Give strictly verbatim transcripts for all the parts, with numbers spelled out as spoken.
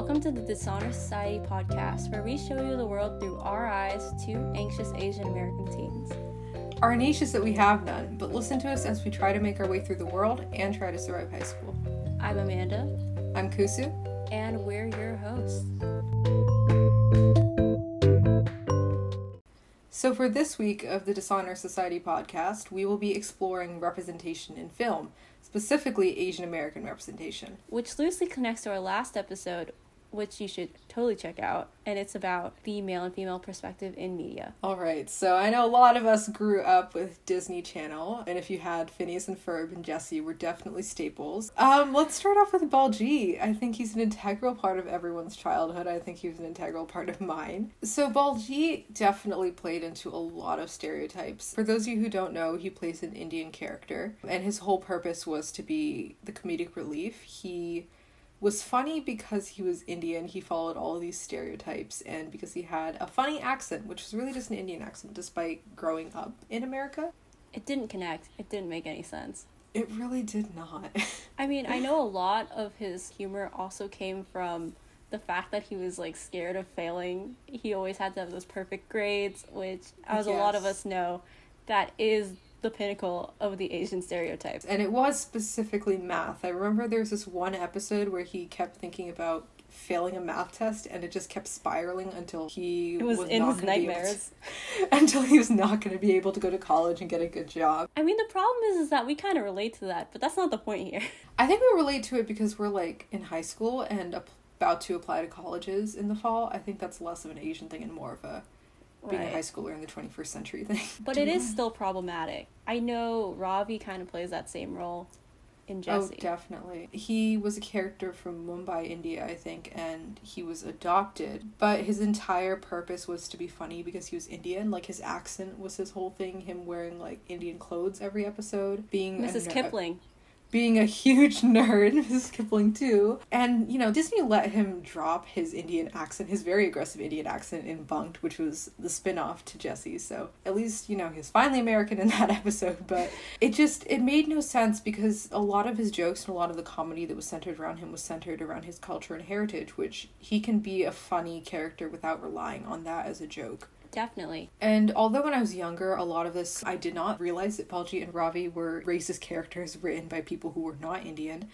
Welcome to the Dishonor Society podcast, where we show you the world through our eyes, two anxious Asian American teens. Our niche is that we have none, but listen to us as we try to make our way through the world and try to survive high school. I'm Amanda. I'm Kusu. And we're your hosts. So for this week of the Dishonor Society podcast, we will be exploring representation in film, specifically Asian American representation. Which loosely connects to our last episode, which you should totally check out, and it's about the male and female perspective in media. Alright, so I know a lot of us grew up with Disney Channel, and if you had Phineas and Ferb and Jessie were definitely staples. Um, let's start off with Baljeet. I think he's an integral part of everyone's childhood. I think he was an integral part of mine. So Baljeet definitely played into a lot of stereotypes. For those of you who don't know, he plays an Indian character, and his whole purpose was to be the comedic relief. He was funny because he was Indian. He followed all of these stereotypes, and because he had a funny accent, which was really just an Indian accent despite growing up in America. It didn't connect. It didn't make any sense. It really did not. I mean, I know a lot of his humor also came from the fact that he was, like, scared of failing. He always had to have those perfect grades, which, as yes. a lot of us know, that is the pinnacle of the Asian stereotypes. And it was specifically math. I remember there's this one episode where he kept thinking about failing a math test, and it just kept spiraling until he it was, was in not his nightmares to, until he was not going to be able to go to college and get a good job. I mean, the problem is, is that we kind of relate to that, but that's not the point here. I think we relate to it because we're, like, in high school and about to apply to colleges in the fall. I think that's less of an Asian thing and more of a being right. a high schooler in the twenty-first century thing. But it is still problematic. I know Ravi kind of plays that same role in Jessie. Oh, definitely. He was a character from Mumbai, India, I think, and he was adopted. But his entire purpose was to be funny because he was Indian. Like, his accent was his whole thing, him wearing, like, Indian clothes every episode. Being Missus a, Kipling. Being a huge nerd, Missus Kipling too. And, you know, Disney let him drop his Indian accent, his very aggressive Indian accent in Bunked, which was the spin-off to Jessie. So at least, you know, he's finally American in that episode. But it just, it made no sense because a lot of his jokes and a lot of the comedy that was centered around him was centered around his culture and heritage, which he can be a funny character without relying on that as a joke. Definitely. And although when I was younger, a lot of this, I did not realize that Baljeet and Ravi were racist characters written by people who were not Indian.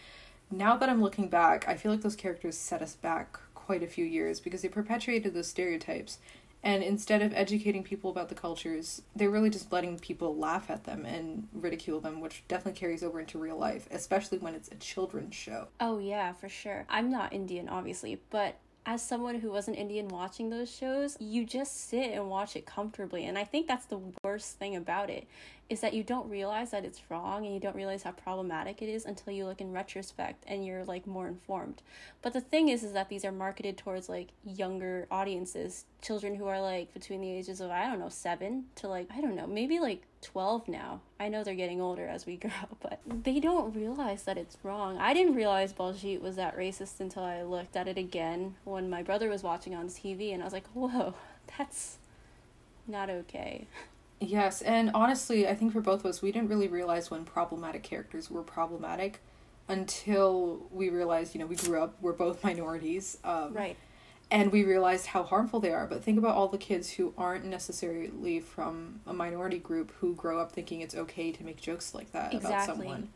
Now that I'm looking back, I feel like those characters set us back quite a few years because they perpetuated those stereotypes. And instead of educating people about the cultures, they're really just letting people laugh at them and ridicule them, which definitely carries over into real life, especially when it's a children's show. Oh yeah, for sure. I'm not Indian, obviously, but as someone who wasn't Indian watching those shows, you just sit and watch it comfortably. And I think that's the worst thing about it, is that you don't realize that it's wrong and you don't realize how problematic it is until you look in retrospect and you're, like, more informed. But the thing is, is that these are marketed towards, like, younger audiences, children who are, like, between the ages of, I don't know, seven to, like, I don't know, maybe, like, twelve now. I know they're getting older as we grow, but they don't realize that it's wrong. I didn't realize Baljeet was that racist until I looked at it again when my brother was watching on T V, and I was like, whoa, that's not okay. Yes, and honestly, I think for both of us, we didn't really realize when problematic characters were problematic until we realized, you know, we grew up, we're both minorities. Um, right. And we realized how harmful they are. But think about all the kids who aren't necessarily from a minority group who grow up thinking it's okay to make jokes like that exactly. about someone.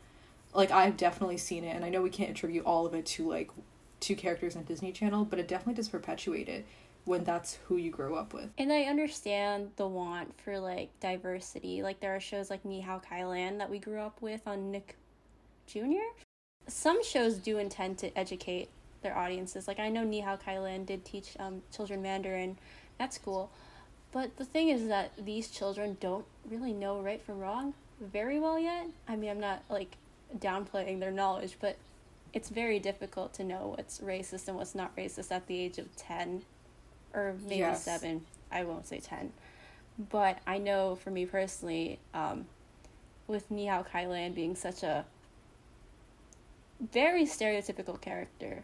Like, I've definitely seen it, and I know we can't attribute all of it to, like, two characters on Disney Channel, but it definitely does perpetuate it when that's who you grow up with. And I understand the want for, like, diversity. Like, there are shows like Ni Hao Kai-Lan that we grew up with on Nick Junior Some shows do intend to educate their audiences. Like, I know Ni Hao Kai-Lan did teach um, children Mandarin at school, but the thing is that these children don't really know right from wrong very well yet. I mean, I'm not, like, downplaying their knowledge, but it's very difficult to know what's racist and what's not racist at the age of ten, or maybe yes. seven. I won't say ten. But I know for me personally, um, with Ni Hao Kai-Lan being such a very stereotypical character,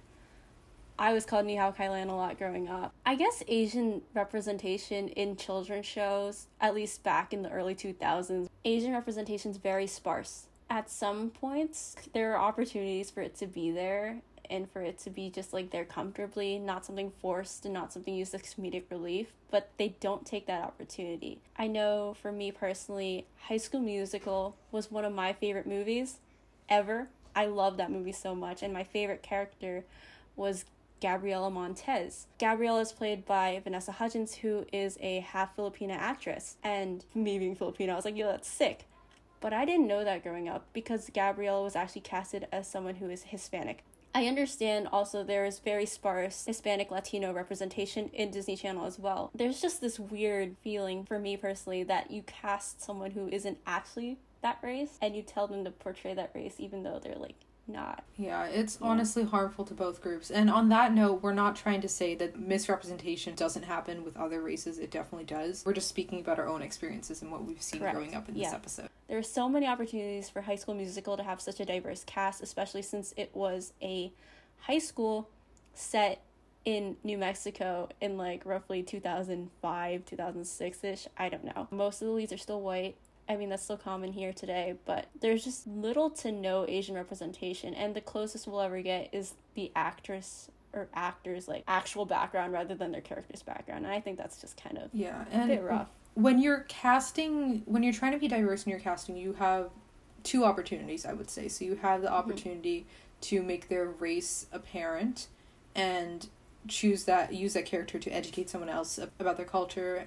I was called Ni Hao Kai-Lan a lot growing up. I guess Asian representation in children's shows, at least back in the early two thousands, Asian representation is very sparse. At some points, there are opportunities for it to be there, and for it to be just like there comfortably, not something forced and not something used as comedic relief, but they don't take that opportunity. I know for me personally, High School Musical was one of my favorite movies ever. I love that movie so much, and my favorite character was Gabriela Montez. Gabriela is played by Vanessa Hudgens, who is a half Filipina actress, and me being Filipino, I was like, yo, that's sick. But I didn't know that growing up, because Gabriela was actually casted as someone who is Hispanic. I understand also there is very sparse Hispanic Latino representation in Disney Channel as well. There's just this weird feeling for me personally that you cast someone who isn't actually that race and you tell them to portray that race even though they're like not. Yeah, it's yeah. honestly harmful to both groups. And on that note, we're not trying to say that misrepresentation doesn't happen with other races. It definitely does. We're just speaking about our own experiences and what we've seen Correct. growing up in yeah. this episode. There are so many opportunities for High School Musical to have such a diverse cast, especially since it was a high school set in New Mexico in like roughly two thousand five, two thousand six-ish. I don't know. Most of the leads are still white. I mean, that's still common here today, but there's just little to no Asian representation, and the closest we'll ever get is the actress or actors, like, actual background rather than their character's background, and I think that's just kind of yeah, a and bit rough. When you're casting, when you're trying to be diverse in your casting, you have two opportunities, I would say. So you have the opportunity mm-hmm. to make their race apparent and choose that, use that character to educate someone else about their culture,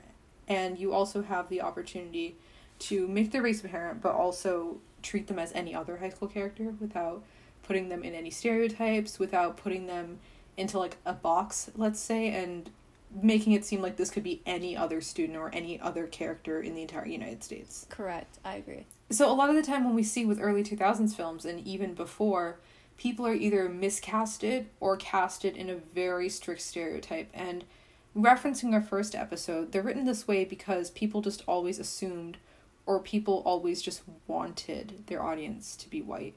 and you also have the opportunity to make their race apparent, but also treat them as any other high school character without putting them in any stereotypes, without putting them into, like, a box, let's say, and making it seem like this could be any other student or any other character in the entire United States. Correct. I agree. So a lot of the time when we see with early two thousands films, and even before, people are either miscasted or casted in a very strict stereotype. And referencing our first episode, they're written this way because people just always assumed, or people always just wanted their audience to be white.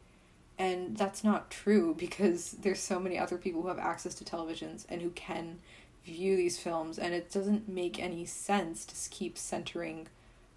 And that's not true, because there's so many other people who have access to televisions and who can view these films, and it doesn't make any sense to keep centering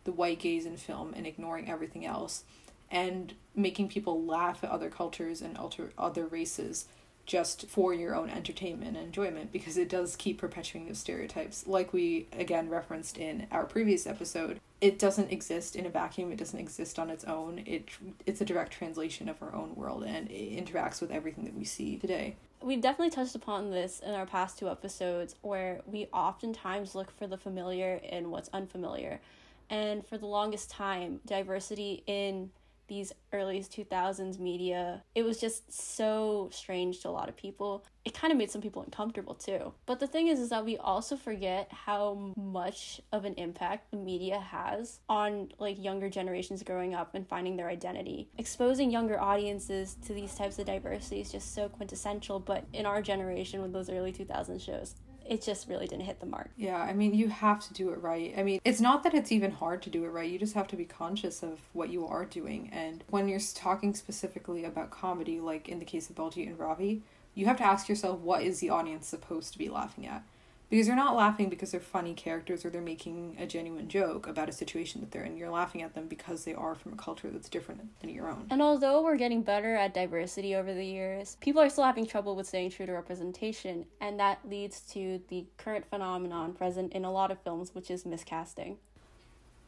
the white gaze in film and ignoring everything else and making people laugh at other cultures and other races just for your own entertainment and enjoyment, because it does keep perpetuating those stereotypes. Like we, again, referenced in our previous episode, it doesn't exist in a vacuum. It doesn't exist on its own. It It's a direct translation of our own world, and it interacts with everything that we see today. We've definitely touched upon this in our past two episodes, where we oftentimes look for the familiar in what's unfamiliar. And for the longest time, diversity in these early two thousands media, it was just so strange to a lot of people. It kind of made some people uncomfortable too. But the thing is, is that we also forget how much of an impact the media has on like younger generations growing up and finding their identity. Exposing younger audiences to these types of diversity is just so quintessential, but in our generation with those early two thousands shows, it just really didn't hit the mark. Yeah, I mean, you have to do it right. I mean, it's not that it's even hard to do it right. You just have to be conscious of what you are doing. And when you're talking specifically about comedy, like in the case of Baljeet and Ravi, you have to ask yourself, what is the audience supposed to be laughing at? Because you're not laughing because they're funny characters or they're making a genuine joke about a situation that they're in. You're laughing at them because they are from a culture that's different than your own. And although we're getting better at diversity over the years, people are still having trouble with staying true to representation, and that leads to the current phenomenon present in a lot of films, which is miscasting.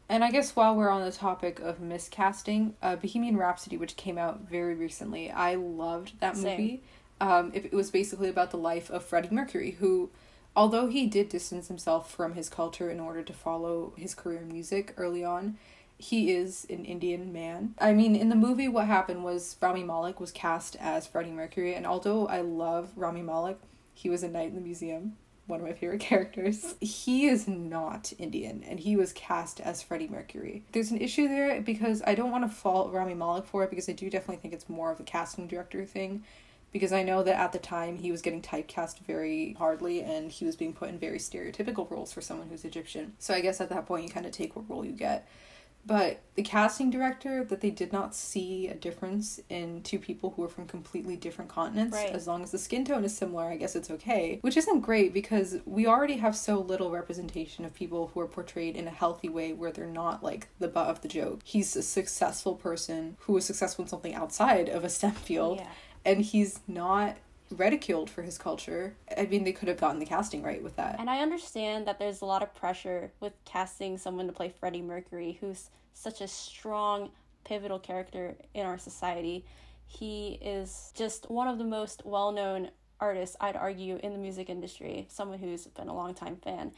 And I guess while we're on the topic of miscasting, uh, Bohemian Rhapsody, which came out very recently, I loved that Same. movie. Um, it, it was basically about the life of Freddie Mercury, who, although he did distance himself from his culture in order to follow his career in music early on, he is an Indian man. I mean, in the movie, what happened was Rami Malek was cast as Freddie Mercury, and although I love Rami Malek, he was in Night at the Museum, one of my favorite characters. He is not Indian, and he was cast as Freddie Mercury. There's an issue there, because I don't want to fault Rami Malek for it, because I do definitely think it's more of a casting director thing. Because I know that at the time he was getting typecast very hardly, and he was being put in very stereotypical roles for someone who's Egyptian. So I guess at that point you kind of take what role you get. But the casting director, that they did not see a difference in two people who are from completely different continents. Right. As long as the skin tone is similar, I guess it's okay. Which isn't great, because we already have so little representation of people who are portrayed in a healthy way where they're not like the butt of the joke. He's a successful person who was successful in something outside of a STEM field. Yeah. And he's not ridiculed for his culture. I mean, they could have gotten the casting right with that. And I understand that there's a lot of pressure with casting someone to play Freddie Mercury, who's such a strong, pivotal character in our society. He is just one of the most well-known artists, I'd argue, in the music industry, someone who's been a long-time fan,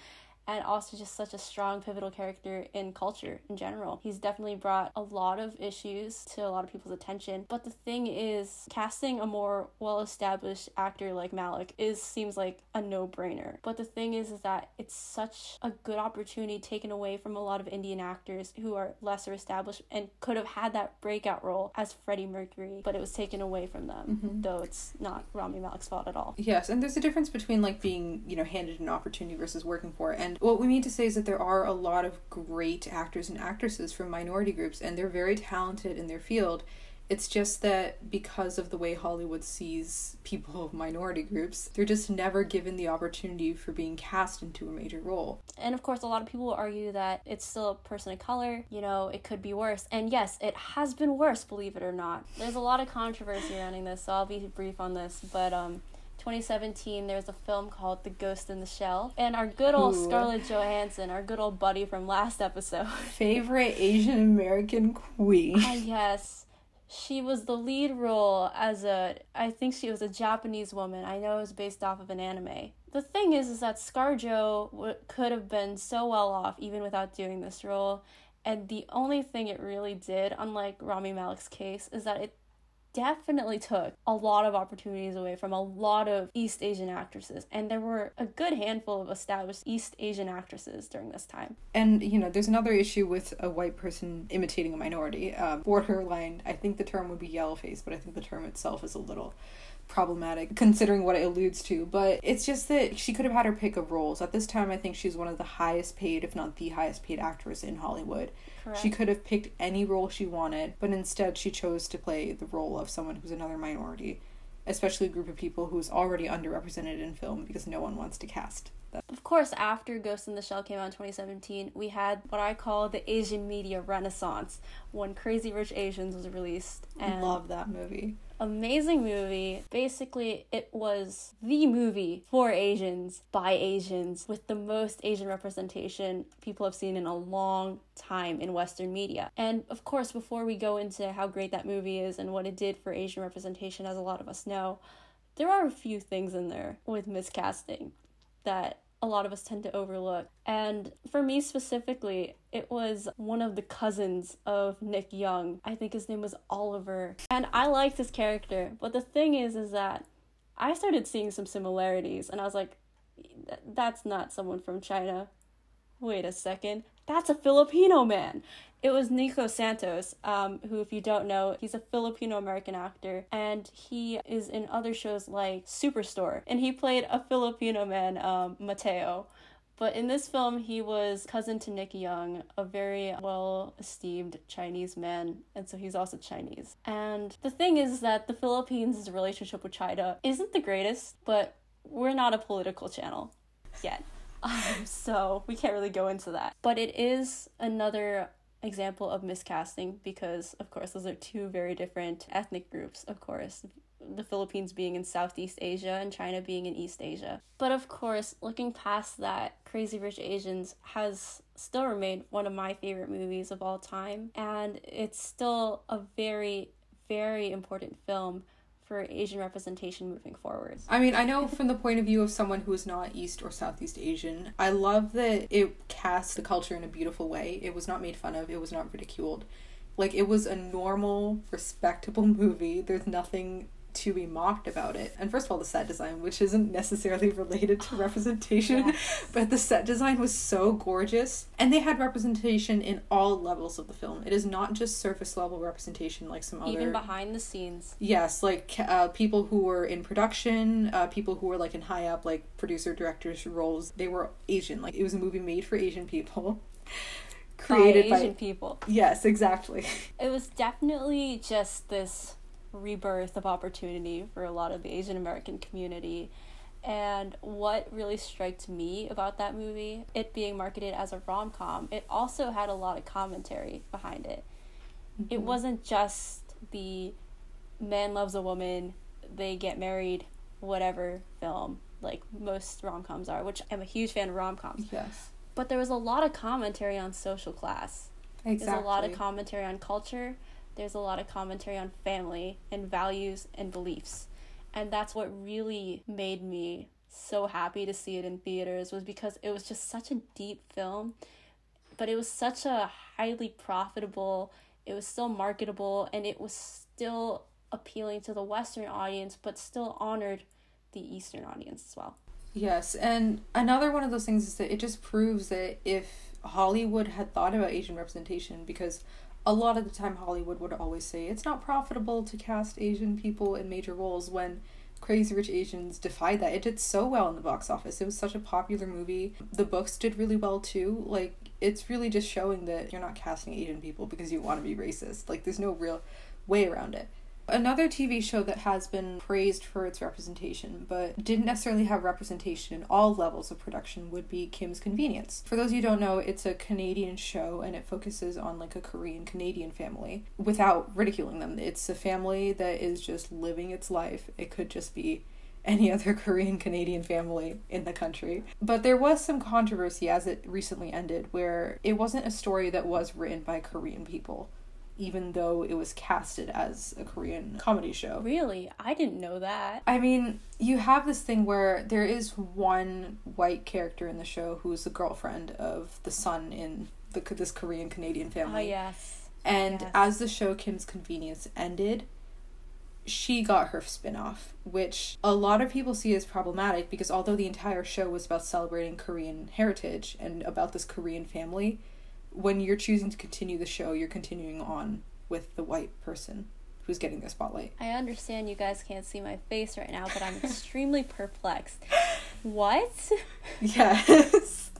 and also just such a strong, pivotal character in culture in general. He's definitely brought a lot of issues to a lot of people's attention. But the thing is, casting a more well-established actor like Malik is seems like a no-brainer. But the thing is, is that it's such a good opportunity taken away from a lot of Indian actors who are lesser established and could have had that breakout role as Freddie Mercury, but it was taken away from them, mm-hmm. though it's not Rami Malek's fault at all. Yes, and there's a difference between, like, being, you know, handed an opportunity versus working for it. And what we mean to say is that there are a lot of great actors and actresses from minority groups, and they're very talented in their field. It's just that because of the way Hollywood sees people of minority groups, they're just never given the opportunity for being cast into a major role. And of course, a lot of people argue that it's still a person of color, you know, it could be worse. And yes, it has been worse, believe it or not. There's a lot of controversy surrounding this, so I'll be brief on this, but um... twenty seventeen, there's a film called The Ghost in the Shell, and our good old Ooh. Scarlett Johansson, our good old buddy from last episode. Favorite Asian American queen. Ah, yes. She was the lead role as a, I think she was a Japanese woman. I know it was based off of an anime. The thing is, is that ScarJo w- could have been so well off even without doing this role, and the only thing it really did, unlike Rami Malek's case, is that it definitely took a lot of opportunities away from a lot of East Asian actresses, and there were a good handful of established East Asian actresses during this time. And, you know, there's another issue with a white person imitating a minority. Um, borderline, I think the term would be yellow-faced, but I think the term itself is a little problematic considering what it alludes to. But it's just that she could have had her pick of roles. At this time, I think she's one of the highest paid, if not the highest paid actress in Hollywood. Correct. She could have picked any role she wanted, but instead she chose to play the role of someone who's another minority, especially a group of people who is already underrepresented in film because no one wants to cast them. Of course, after Ghost in the Shell came out in twenty seventeen, we had what I call the Asian media renaissance, when Crazy Rich Asians was released. And love that movie. Amazing movie. Basically, it was the movie for Asians by Asians, with the most Asian representation people have seen in a long time in Western media. And of course, before we go into how great that movie is and what it did for Asian representation, as a lot of us know, there are a few things in there with miscasting that a lot of us tend to overlook. And for me specifically, it was one of the cousins of Nick Young. I think his name was Oliver. And I liked his character. But the thing is, is that I started seeing some similarities. And I was like, that's not someone from China. Wait a second. That's a Filipino man. It was Nico Santos, um, who, if you don't know, he's a Filipino-American actor, and he is in other shows like Superstore, and he played a Filipino man, um, Mateo. But in this film, he was cousin to Nick Young, a very well-esteemed Chinese man, and so he's also Chinese. And the thing is that the Philippines' relationship with China isn't the greatest, but we're not a political channel yet, um, so we can't really go into that. But it is another example of miscasting, because of course those are two very different ethnic groups. Of course, the Philippines being in Southeast Asia and China being in East Asia. But of course, looking past that, Crazy Rich Asians has still remained one of my favorite movies of all time, and it's still a very, very important film for Asian representation moving forward. I mean, I know from the point of view of someone who is not East or Southeast Asian, I love that it cast the culture in a beautiful way. It was not made fun of. It was not ridiculed. Like, it was a normal, respectable movie. There's nothing to be mocked about it. And first of all, the set design, which isn't necessarily related to representation, yes. but the set design was so gorgeous. And they had representation in all levels of the film. It is not just surface level representation like some other... Even behind the scenes. Yes, like uh, people who were in production, uh, people who were like in high up, like producer, directors roles, they were Asian. Like, it was a movie made for Asian people. Created by Asian by... people. Yes, exactly. It was definitely just this rebirth of opportunity for a lot of the Asian American community. And what really struck me about that movie, it being marketed as a rom-com, it also had a lot of commentary behind it. Mm-hmm. It wasn't just the man loves a woman, they get married, whatever film, like most rom-coms are, which I'm a huge fan of rom-coms. Yes. But there was a lot of commentary on social class. Exactly. There's a lot of commentary on culture. There's a lot of commentary on family and values and beliefs. And that's what really made me so happy to see it in theaters, was because it was just such a deep film, but it was such a highly profitable, it was still marketable, and it was still appealing to the Western audience, but still honored the Eastern audience as well. Yes, and another one of those things is that it just proves that if Hollywood had thought about Asian representation, because a lot of the time Hollywood would always say it's not profitable to cast Asian people in major roles, when Crazy Rich Asians defied that. It did so well in the box office. It was such a popular movie. The books did really well too. Like, it's really just showing that you're not casting Asian people because you want to be racist. Like, there's no real way around it. Another T V show that has been praised for its representation, but didn't necessarily have representation in all levels of production, would be Kim's Convenience. For those you who don't know, it's a Canadian show, and it focuses on like a Korean-Canadian family without ridiculing them. It's a family that is just living its life. It could just be any other Korean-Canadian family in the country. But there was some controversy as it recently ended, where it wasn't a story that was written by Korean people, even though it was casted as a Korean comedy show. Really? I didn't know that. I mean, you have this thing where there is one white character in the show who's the girlfriend of the son in the, this Korean-Canadian family. Oh, yes. And yes. As the show Kim's Convenience ended, she got her spin-off, which a lot of people see as problematic, because although the entire show was about celebrating Korean heritage and about this Korean family, when you're choosing to continue the show, you're continuing on with the white person who's getting the spotlight. I understand you guys can't see my face right now, but I'm extremely perplexed. What? Yes.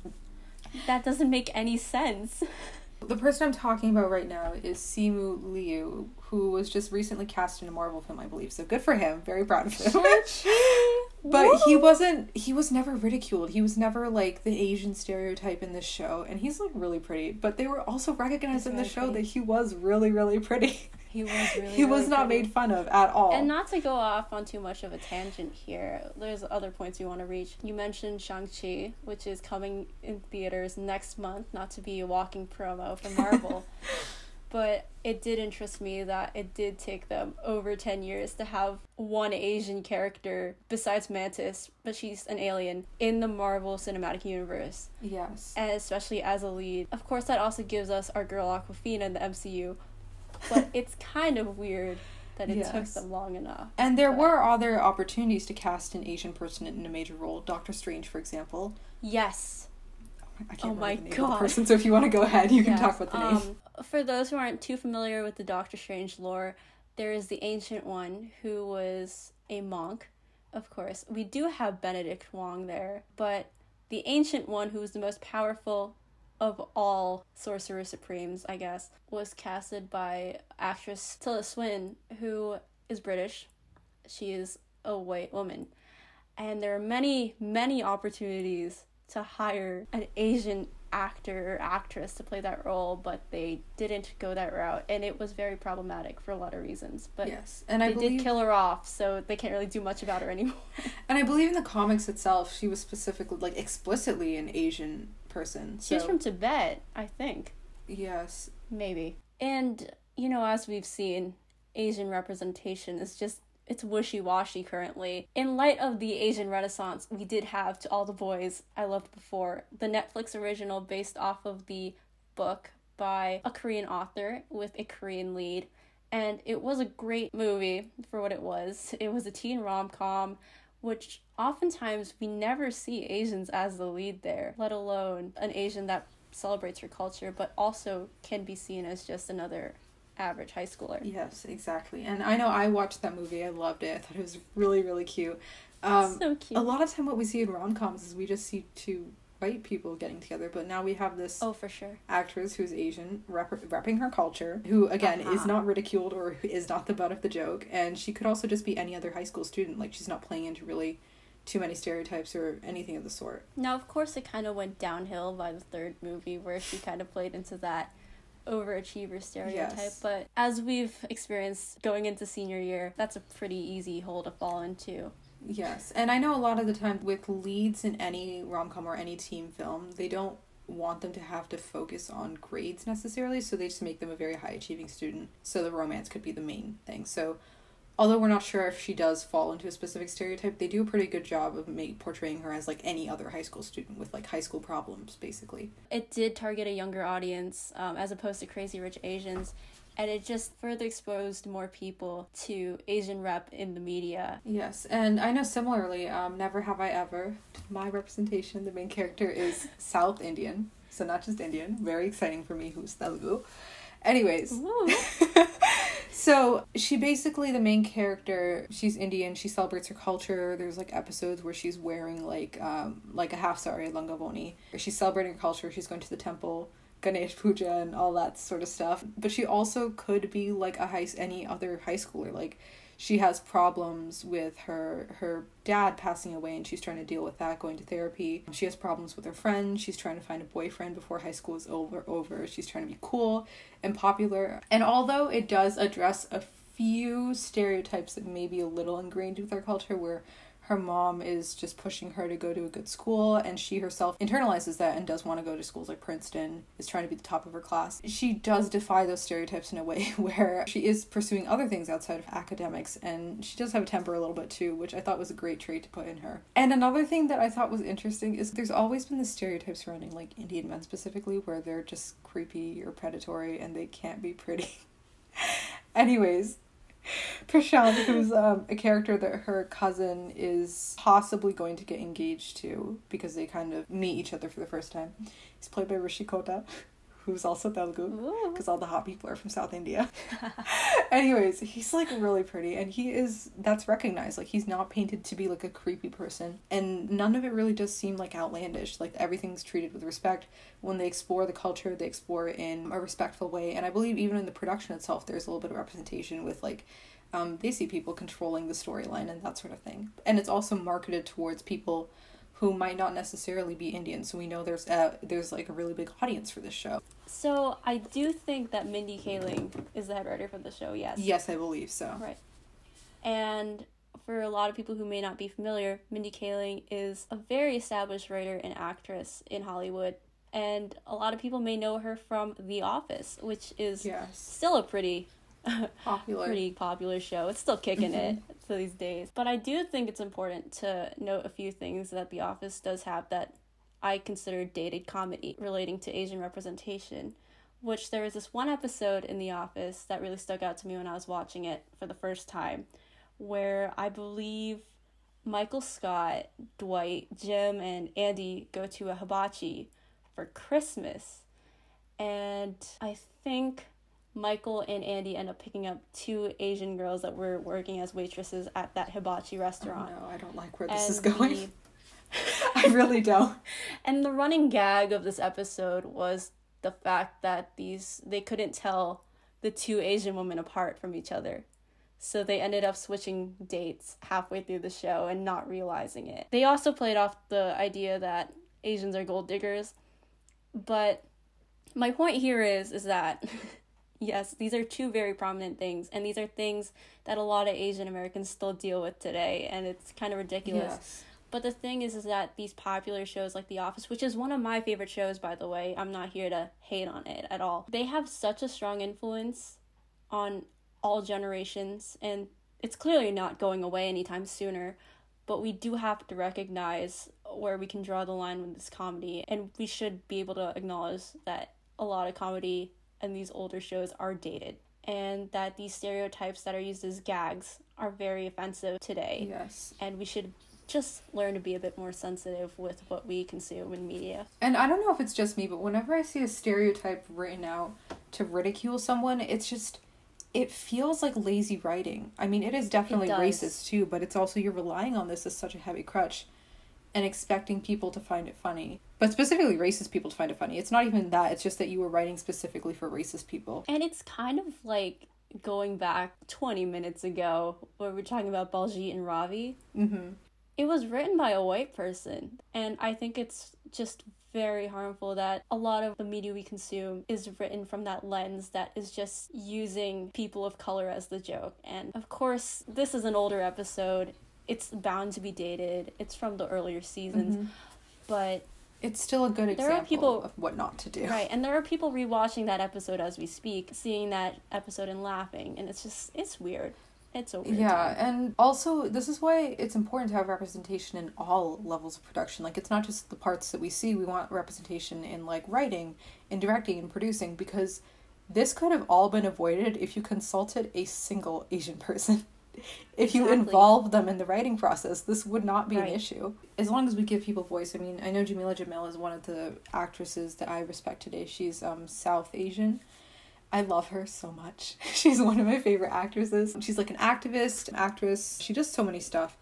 That doesn't make any sense. The person I'm talking about right now is Simu Liu, who was just recently cast in a Marvel film, I believe. So good for him. Very proud of him. But Whoa. he wasn't, he was never ridiculed. He was never like the Asian stereotype in this show. And he's like really pretty. But they were also recognized really in the show pretty. that he was really, really pretty. He was really, He was really not pretty. made fun of at all. And not to go off on too much of a tangent here, there's other points we want to reach. You mentioned Shang-Chi, which is coming in theaters next month, not to be a walking promo for Marvel. But it did interest me that it did take them over ten years to have one Asian character, besides Mantis, but she's an alien, in the Marvel Cinematic Universe. Yes. And especially as a lead. Of course, that also gives us our girl Aquafina in the M C U, but it's kind of weird that it yes. took them long enough. And there but. were other opportunities to cast an Asian person in a major role. Doctor Strange, for example. Yes. I can't oh my the name God. Of the person, so if you want to go ahead, you yes. can talk about the name. Um, for those who aren't too familiar with the Doctor Strange lore, there is the Ancient One, who was a monk, of course. We do have Benedict Wong there, but the Ancient One, who was the most powerful of all Sorcerer Supremes, I guess, was casted by actress Tilda Swinton, who is British. She is a white woman. And there are many, many opportunities to hire an Asian actor or actress to play that role, but they didn't go that route, and it was very problematic for a lot of reasons. But yes, and they I believe... did kill her off, so they can't really do much about her anymore. And I believe in the comics itself, she was specifically, like, explicitly an Asian person. So. She's from Tibet, I think. Yes. Maybe. And, you know, as we've seen, Asian representation is just It's wishy-washy currently. In light of the Asian Renaissance, we did have To All the Boys I Loved Before, the Netflix original based off of the book by a Korean author with a Korean lead. And it was a great movie for what it was. It was a teen rom-com, which oftentimes we never see Asians as the lead there, let alone an Asian that celebrates her culture, but also can be seen as just another average high schooler. Yes, exactly. And I know I watched that movie. I loved it. I thought it was really, really cute. Um, so cute. A lot of time what we see in rom-coms is we just see two white people getting together, but now we have this oh, for sure. actress who's Asian, rep- repping her culture, who, again, uh-huh. is not ridiculed or is not the butt of the joke, and she could also just be any other high school student. Like, she's not playing into really too many stereotypes or anything of the sort. Now, of course, it kind of went downhill by the third movie, where she kind of played into that overachiever stereotype, yes. but as we've experienced going into senior year, that's a pretty easy hole to fall into. Yes, and I know a lot of the time with leads in any rom-com or any teen film, they don't want them to have to focus on grades necessarily, so they just make them a very high-achieving student, so the romance could be the main thing. So although we're not sure if she does fall into a specific stereotype, they do a pretty good job of make, portraying her as like any other high school student with like high school problems, basically. It did target a younger audience um, as opposed to Crazy Rich Asians. And it just further exposed more people to Asian rep in the media. Yes, and I know similarly, um, Never Have I Ever, my representation, the main character is South Indian, so not just Indian. Very exciting for me, who's Telugu. Anyways. So she basically, the main character, she's Indian, she celebrates her culture. There's like episodes where she's wearing like um like a half sari, langavoni. She's celebrating her culture, she's going to the temple, Ganesh Puja and all that sort of stuff. But she also could be like a high any other high schooler. Like, she has problems with her her dad passing away and she's trying to deal with that, going to therapy. She has problems with her friends. She's trying to find a boyfriend before high school is over over. She's trying to be cool and popular. And although it does address a few stereotypes that may be a little ingrained with our culture, where her mom is just pushing her to go to a good school, and she herself internalizes that and does want to go to schools like Princeton, is trying to be the top of her class. She does defy those stereotypes in a way where she is pursuing other things outside of academics, and she does have a temper a little bit too, which I thought was a great trait to put in her. And another thing that I thought was interesting is there's always been this stereotype surrounding like Indian men specifically, where they're just creepy or predatory and they can't be pretty. Anyways, Prashant, who's um, a character that her cousin is possibly going to get engaged to because they kind of meet each other for the first time. He's played by Rishi Kota, who's also Telugu, because all the hot people are from South India. Anyways, he's like really pretty, and he is, that's recognized. Like, he's not painted to be like a creepy person, and none of it really does seem like outlandish. Like, everything's treated with respect. When they explore the culture, they explore it in a respectful way, and I believe even in the production itself, there's a little bit of representation with like um, Desi people controlling the storyline and that sort of thing. And it's also marketed towards people who might not necessarily be Indian, so we know there's a, there's like a really big audience for this show. So I do think that Mindy Kaling is the head writer for the show, yes? Yes, I believe so. Right. And for a lot of people who may not be familiar, Mindy Kaling is a very established writer and actress in Hollywood, and a lot of people may know her from The Office, which is yes. still a pretty... popular. Pretty popular show. It's still kicking it to these days. But I do think it's important to note a few things that The Office does have that I consider dated comedy relating to Asian representation, which there was this one episode in The Office that really stuck out to me when I was watching it for the first time, where I believe Michael Scott, Dwight, Jim, and Andy go to a hibachi for Christmas. And I think Michael and Andy end up picking up two Asian girls that were working as waitresses at that hibachi restaurant. Oh no, I don't like where this and is going. The... I really don't. And the running gag of this episode was the fact that these they couldn't tell the two Asian women apart from each other. So they ended up switching dates halfway through the show and not realizing it. They also played off the idea that Asians are gold diggers. But my point here is is that... yes, these are two very prominent things, and these are things that a lot of Asian Americans still deal with today, and it's kind of ridiculous. Yes. But the thing is, is that these popular shows like The Office, which is one of my favorite shows, by the way, I'm not here to hate on it at all. They have such a strong influence on all generations, and it's clearly not going away anytime sooner, but we do have to recognize where we can draw the line with this comedy, and we should be able to acknowledge that a lot of comedy and these older shows are dated, and that these stereotypes that are used as gags are very offensive today. Yes. And we should just learn to be a bit more sensitive with what we consume in media. And I don't know if it's just me, but whenever I see a stereotype written out to ridicule someone, it's just, it feels like lazy writing. I mean, it is definitely it racist too, but it's also, you're relying on this as such a heavy crutch and expecting people to find it funny. But specifically racist people to find it funny. It's not even that, it's just that you were writing specifically for racist people. And it's kind of like going back twenty minutes ago where we're talking about Baljeet and Ravi. Mm-hmm. It was written by a white person. And I think it's just very harmful that a lot of the media we consume is written from that lens that is just using people of color as the joke. And of course, this is an older episode. it's bound to be dated. It's from the earlier seasons. Mm-hmm. But it's still a good there example are people, of what not to do. Right, and there are people rewatching that episode as we speak, seeing that episode and laughing, and it's just, it's weird. It's a weird Yeah, time. And also, this is why it's important to have representation in all levels of production. Like, it's not just the parts that we see. We want representation in, like, writing, in directing, and producing, because this could have all been avoided if you consulted a single Asian person. If you exactly. involve them in the writing process, this would not be right. an issue. As long as we give people voice. I mean, I know Jamila Jamil is one of the actresses that I respect today. She's um South Asian. I love her so much. She's one of my favorite actresses. She's like an activist, an actress. She does so many stuff.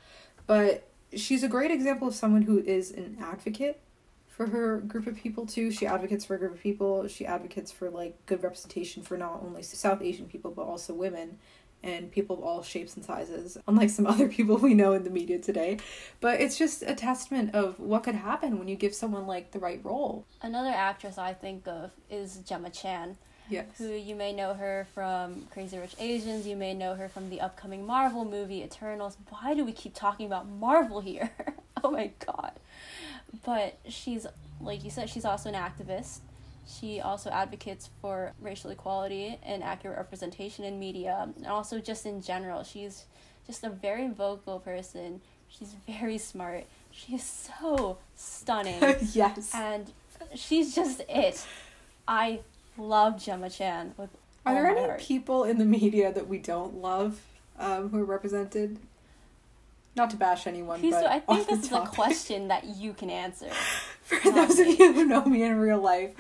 But she's a great example of someone who is an advocate for her group of people too. She advocates for a group of people. She advocates for like good representation for not only South Asian people, but also women and people of all shapes and sizes, unlike some other people we know in the media today. But it's just a testament of what could happen when you give someone, like, the right role. Another actress I think of is Gemma Chan. Yes. Who you may know her from Crazy Rich Asians, you may know her from the upcoming Marvel movie, Eternals. Why do we keep talking about Marvel here? Oh my god. But she's, like you said, she's also an activist. She also advocates for racial equality and accurate representation in media, and also just in general. She's just a very vocal person. She's very smart. She is so stunning. Yes. And she's just it. I love Gemma Chan with all my heart. Are there any people in the media that we don't love um, who are represented? Not to bash anyone, Kusu, but I think this is a question that you can answer. For those of you who know me in real life,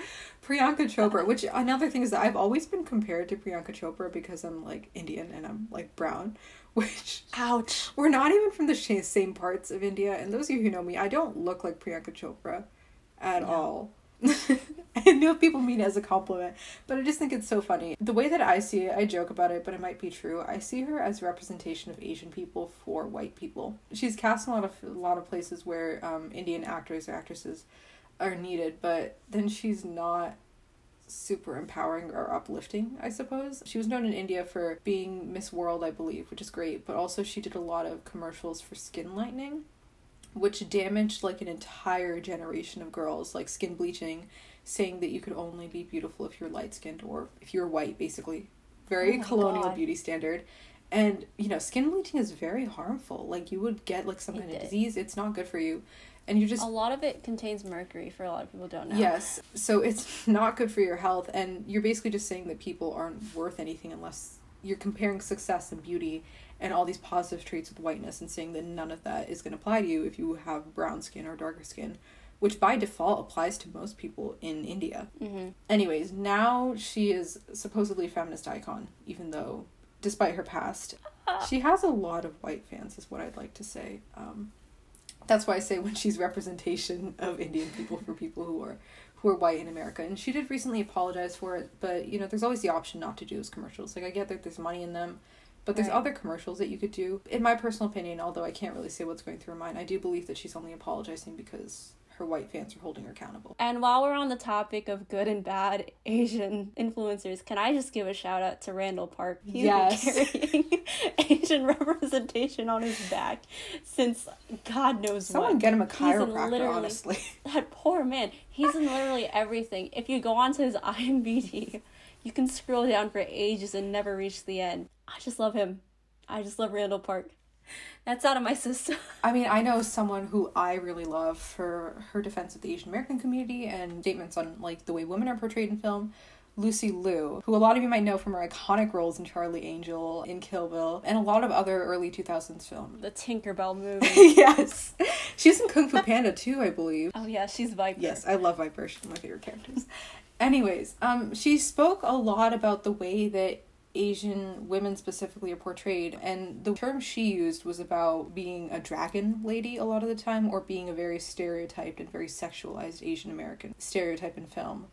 Priyanka Chopra, which another thing is that I've always been compared to Priyanka Chopra because I'm, like, Indian and I'm, like, brown, which... Ouch! We're not even from the sh- same parts of India, and those of you who know me, I don't look like Priyanka Chopra at no. all. I know people mean it as a compliment, but I just think it's so funny. The way that I see it, I joke about it, but it might be true. I see her as representation of Asian people for white people. She's cast in a lot of a lot of places where um, Indian actors or actresses are needed, but then she's not super empowering or uplifting, I suppose. She was known in India for being Miss World, I believe, which is great, but also she did a lot of commercials for skin lightening, which damaged, like, an entire generation of girls, like, skin bleaching, saying that you could only be beautiful if you're light-skinned or if you're white, basically. Very oh colonial God. Beauty standard. And, you know, skin bleaching is very harmful. Like, you would get, like, some it kind did. Of disease. It's not good for you. And you just... A lot of it contains mercury, for a lot of people don't know. Yes. So it's not good for your health. And you're basically just saying that people aren't worth anything unless... You're comparing success and beauty and all these positive traits with whiteness and saying that none of that is going to apply to you if you have brown skin or darker skin, which by default applies to most people in India. Mm-hmm. Anyways, now she is supposedly a feminist icon, even though, despite her past, she has a lot of white fans, is what I'd like to say. Um, that's why I say when she's representation of Indian people for people who are... who are white in America. And she did recently apologize for it, but, you know, there's always the option not to do those commercials. Like, I get that there's money in them, but there's right. other commercials that you could do. In my personal opinion, although I can't really say what's going through her mind, I do believe that she's only apologizing because her white fans are holding her accountable. And while we're on the topic of good and bad Asian influencers, can I just give a shout out to Randall Park? He's yes. been carrying Asian representation on his back since God knows Someone what. Someone get him a chiropractor, honestly. That poor man. He's in literally everything. If you go onto his I M D B, you can scroll down for ages and never reach the end. I just love him. I just love Randall Park. That's out of my system. I mean, I know someone who I really love for her defense of the Asian American community and statements on, like, the way women are portrayed in film, Lucy Liu, who a lot of you might know from her iconic roles in Charlie Angel, in Kill Bill, and a lot of other early two thousands films. The Tinkerbell movie. Yes. She's in Kung Fu Panda too, I believe. Oh yeah, she's Viper. Yes, I love Viper. She's one of my favorite characters. Anyways, um, she spoke a lot about the way that Asian women specifically are portrayed, and the term she used was about being a dragon lady a lot of the time, or being a very stereotyped and very sexualized Asian American stereotype in film.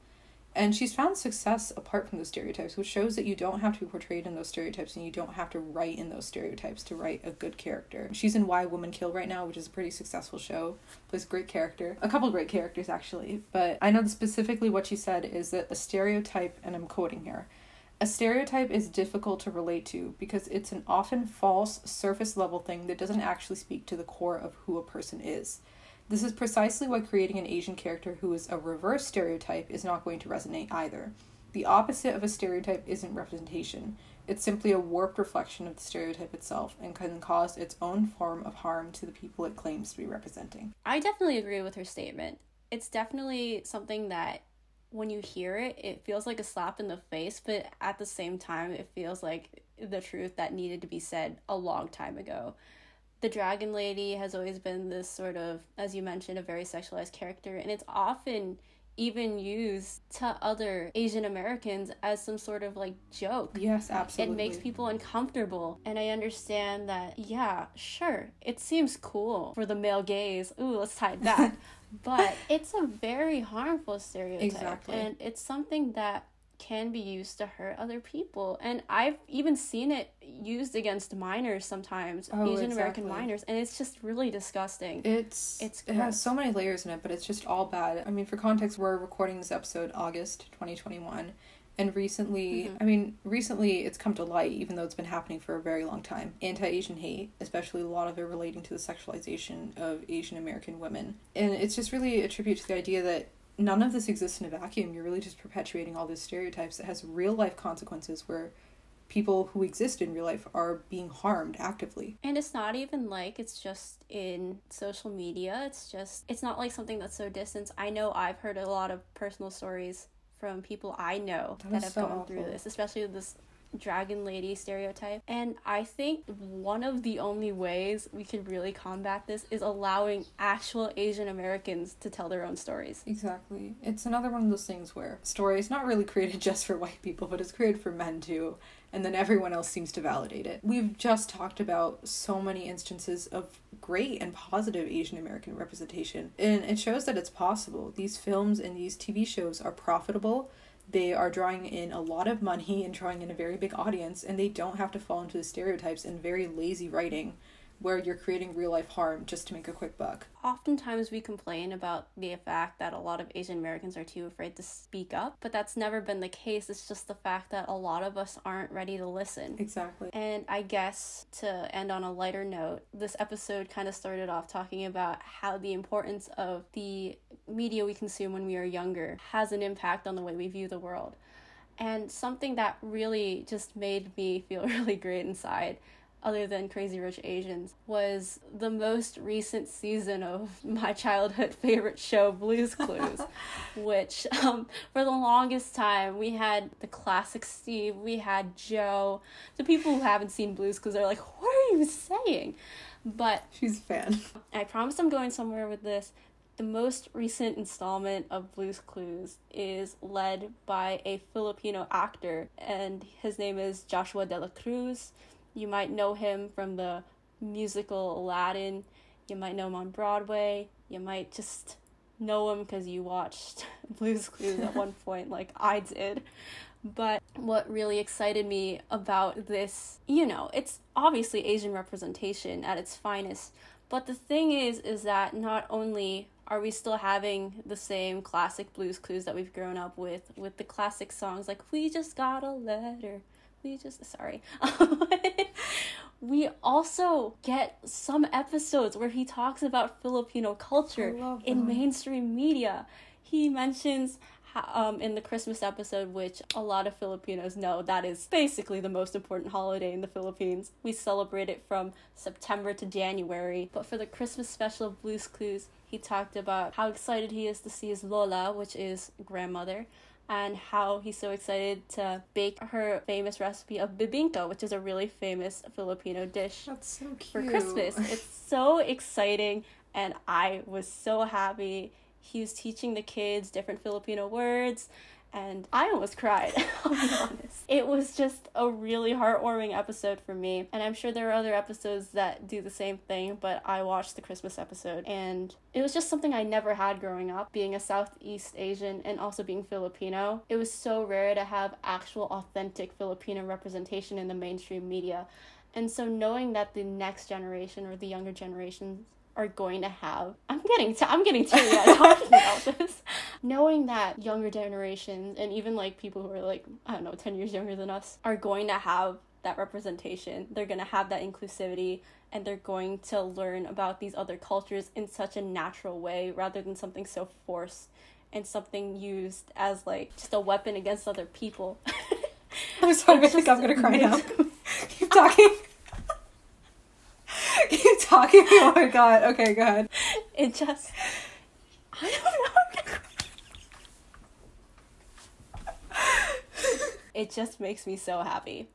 And she's found success apart from those stereotypes, which shows that you don't have to be portrayed in those stereotypes, and you don't have to write in those stereotypes to write a good character. She's in Why Women Kill right now, which is a pretty successful show. Plays a great character. A couple great characters, actually. But I know specifically what she said is that a stereotype, and I'm quoting here, A stereotype is difficult to relate to because it's an often false, surface-level thing that doesn't actually speak to the core of who a person is. This is precisely why creating an Asian character who is a reverse stereotype is not going to resonate either. The opposite of a stereotype isn't representation. It's simply a warped reflection of the stereotype itself and can cause its own form of harm to the people it claims to be representing. I definitely agree with her statement. It's definitely something that when you hear it, it feels like a slap in the face, but at the same time, it feels like the truth that needed to be said a long time ago. The Dragon Lady has always been this sort of, as you mentioned, a very sexualized character, and it's often even used to other Asian Americans as some sort of like joke. Yes, absolutely. It makes people uncomfortable. And I understand that, yeah, sure, it seems cool for the male gaze. Ooh, let's hide that. But it's a very harmful stereotype. Exactly. And it's something that can be used to hurt other people. And I've even seen it used against minors sometimes, oh, Asian American exactly. minors, and it's just really disgusting. It's, it's it has so many layers in it, but it's just all bad. I mean, for context, we're recording this episode August twenty twenty-one, and recently, mm-hmm. I mean, recently it's come to light, even though it's been happening for a very long time. Anti-Asian hate, especially a lot of it relating to the sexualization of Asian American women. And it's just really a tribute to the idea that none of this exists in a vacuum. You're really just perpetuating all these stereotypes that has real-life consequences where people who exist in real life are being harmed actively. And it's not even like it's just in social media. It's just, it's not like something that's so distant. I know I've heard a lot of personal stories from people I know that, that have so gone awful. Through this, especially this Dragon Lady stereotype. And I think one of the only ways we could really combat this is allowing actual Asian Americans to tell their own stories. Exactly. It's another one of those things where story is not really created just for white people, but it's created for men too, and then everyone else seems to validate it. We've just talked about so many instances of great and positive Asian American representation, and it shows that it's possible. These films and these T V shows are profitable. They are drawing in a lot of money and drawing in a very big audience, and they don't have to fall into the stereotypes and very lazy writing where you're creating real-life harm just to make a quick buck. Oftentimes we complain about the fact that a lot of Asian Americans are too afraid to speak up, but that's never been the case. It's just the fact that a lot of us aren't ready to listen. Exactly. And I guess to end on a lighter note, this episode kind of started off talking about how the importance of the media we consume when we are younger has an impact on the way we view the world. And something that really just made me feel really great inside, other than Crazy Rich Asians, was the most recent season of my childhood favorite show, Blue's Clues, which um, for the longest time, we had the classic Steve, we had Joe. The people who haven't seen Blue's Clues are like, what are you saying? But she's a fan. I promise I'm going somewhere with this. The most recent installment of Blue's Clues is led by a Filipino actor, and his name is Joshua De La Cruz. You might know him from the musical Aladdin. You might know him on Broadway. You might just know him because you watched Blue's Clues at one point, like I did. But what really excited me about this, you know, it's obviously Asian representation at its finest. But the thing is, is that not only are we still having the same classic Blue's Clues that we've grown up with, with the classic songs like We Just Got a Letter, we just, sorry. We also get some episodes where he talks about Filipino culture in mainstream media. He mentions how, um, in the Christmas episode, which a lot of Filipinos know that is basically the most important holiday in the Philippines. We celebrate it from September to January. But for the Christmas special of Blue's Clues, he talked about how excited he is to see his Lola, which is grandmother, and how he's so excited to bake her famous recipe of bibingka, which is a really famous Filipino dish. That's so cute. For Christmas. It's so exciting, and I was so happy. He was teaching the kids different Filipino words, and I almost cried, I'll be honest. It was just a really heartwarming episode for me, and I'm sure there are other episodes that do the same thing, but I watched the Christmas episode, and it was just something I never had growing up, being a Southeast Asian and also being Filipino. It was so rare to have actual authentic Filipino representation in the mainstream media, and so knowing that the next generation or the younger generations are going to have... I'm getting t- I'm getting teary talking about this. Knowing that younger generations and even like people who are like, I don't know, ten years younger than us are going to have that representation. They're going to have that inclusivity and they're going to learn about these other cultures in such a natural way rather than something so forced and something used as like just a weapon against other people. I'm sorry, I think I'm going to cry now. Keep talking. Keep talking. Oh my god. Okay, go ahead. It just... I don't know. It just makes me so happy.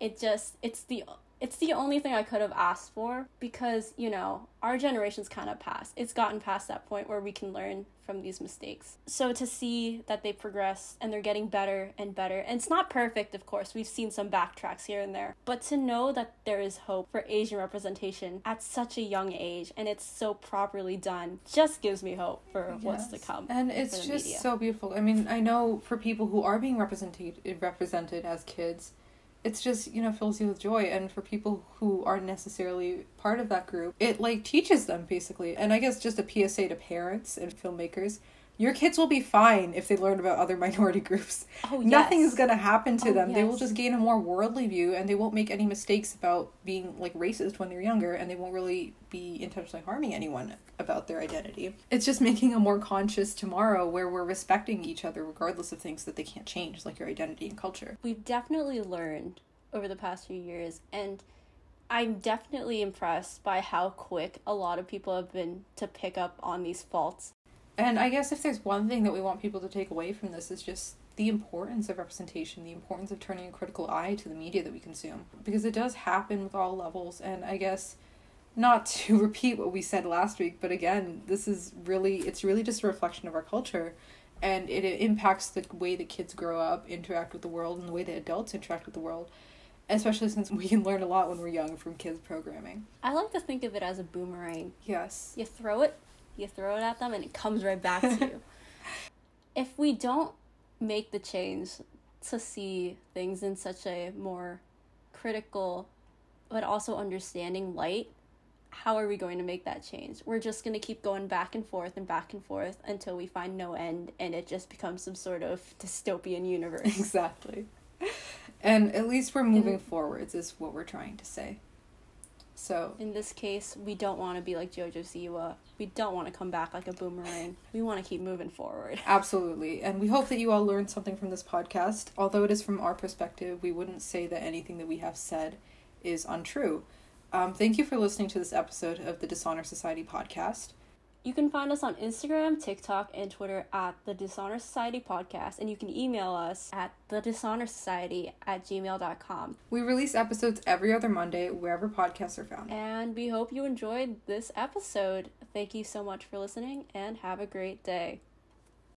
It just... It's the... It's the only thing I could have asked for because, you know, our generation's kind of passed. It's gotten past that point where we can learn from these mistakes. So to see that they progress and they're getting better and better, and it's not perfect, of course. We've seen some backtracks here and there. But to know that there is hope for Asian representation at such a young age and it's so properly done just gives me hope for yes. what's to come. And it's just media. So beautiful. I mean, I know for people who are being represented represented as kids, it's just, you know, fills you with joy. And for people who aren't necessarily part of that group, it, like, teaches them, basically. And I guess just a P S A to parents and filmmakers, your kids will be fine if they learn about other minority groups. Oh, yes. Nothing is going to happen to oh, them. Yes. They will just gain a more worldly view, and they won't make any mistakes about being, like, racist when they're younger, and they won't really be intentionally harming anyone about their identity. It's just making a more conscious tomorrow where we're respecting each other regardless of things that they can't change, like your identity and culture. We've definitely learned over the past few years, and I'm definitely impressed by how quick a lot of people have been to pick up on these faults. And I guess if there's one thing that we want people to take away from this is just the importance of representation, the importance of turning a critical eye to the media that we consume. Because it does happen with all levels, and I guess not to repeat what we said last week, but again, this is really, it's really just a reflection of our culture. And it, it impacts the way that kids grow up, interact with the world, and the way that adults interact with the world. Especially since we can learn a lot when we're young from kids programming. I like to think of it as a boomerang. Yes. You throw it. You throw it at them and it comes right back to you. If we don't make the change to see things in such a more critical but also understanding light, how are we going to make that change? We're just going to keep going back and forth and back and forth until we find no end and it just becomes some sort of dystopian universe. Exactly. And at least we're moving in, forwards is what we're trying to say. So in this case, we don't want to be like JoJo Siwa. We don't want to come back like a boomerang. We want to keep moving forward. Absolutely. And we hope that you all learned something from this podcast. Although it is from our perspective, we wouldn't say that anything that we have said is untrue. Um, thank you for listening to this episode of the Dishonor Society podcast. You can find us on Instagram, TikTok, and Twitter at the Dishonor Society Podcast, and you can email us at the dishonor society at gmail dot com. We release episodes every other Monday, wherever podcasts are found. And we hope you enjoyed this episode. Thank you so much for listening, and have a great day.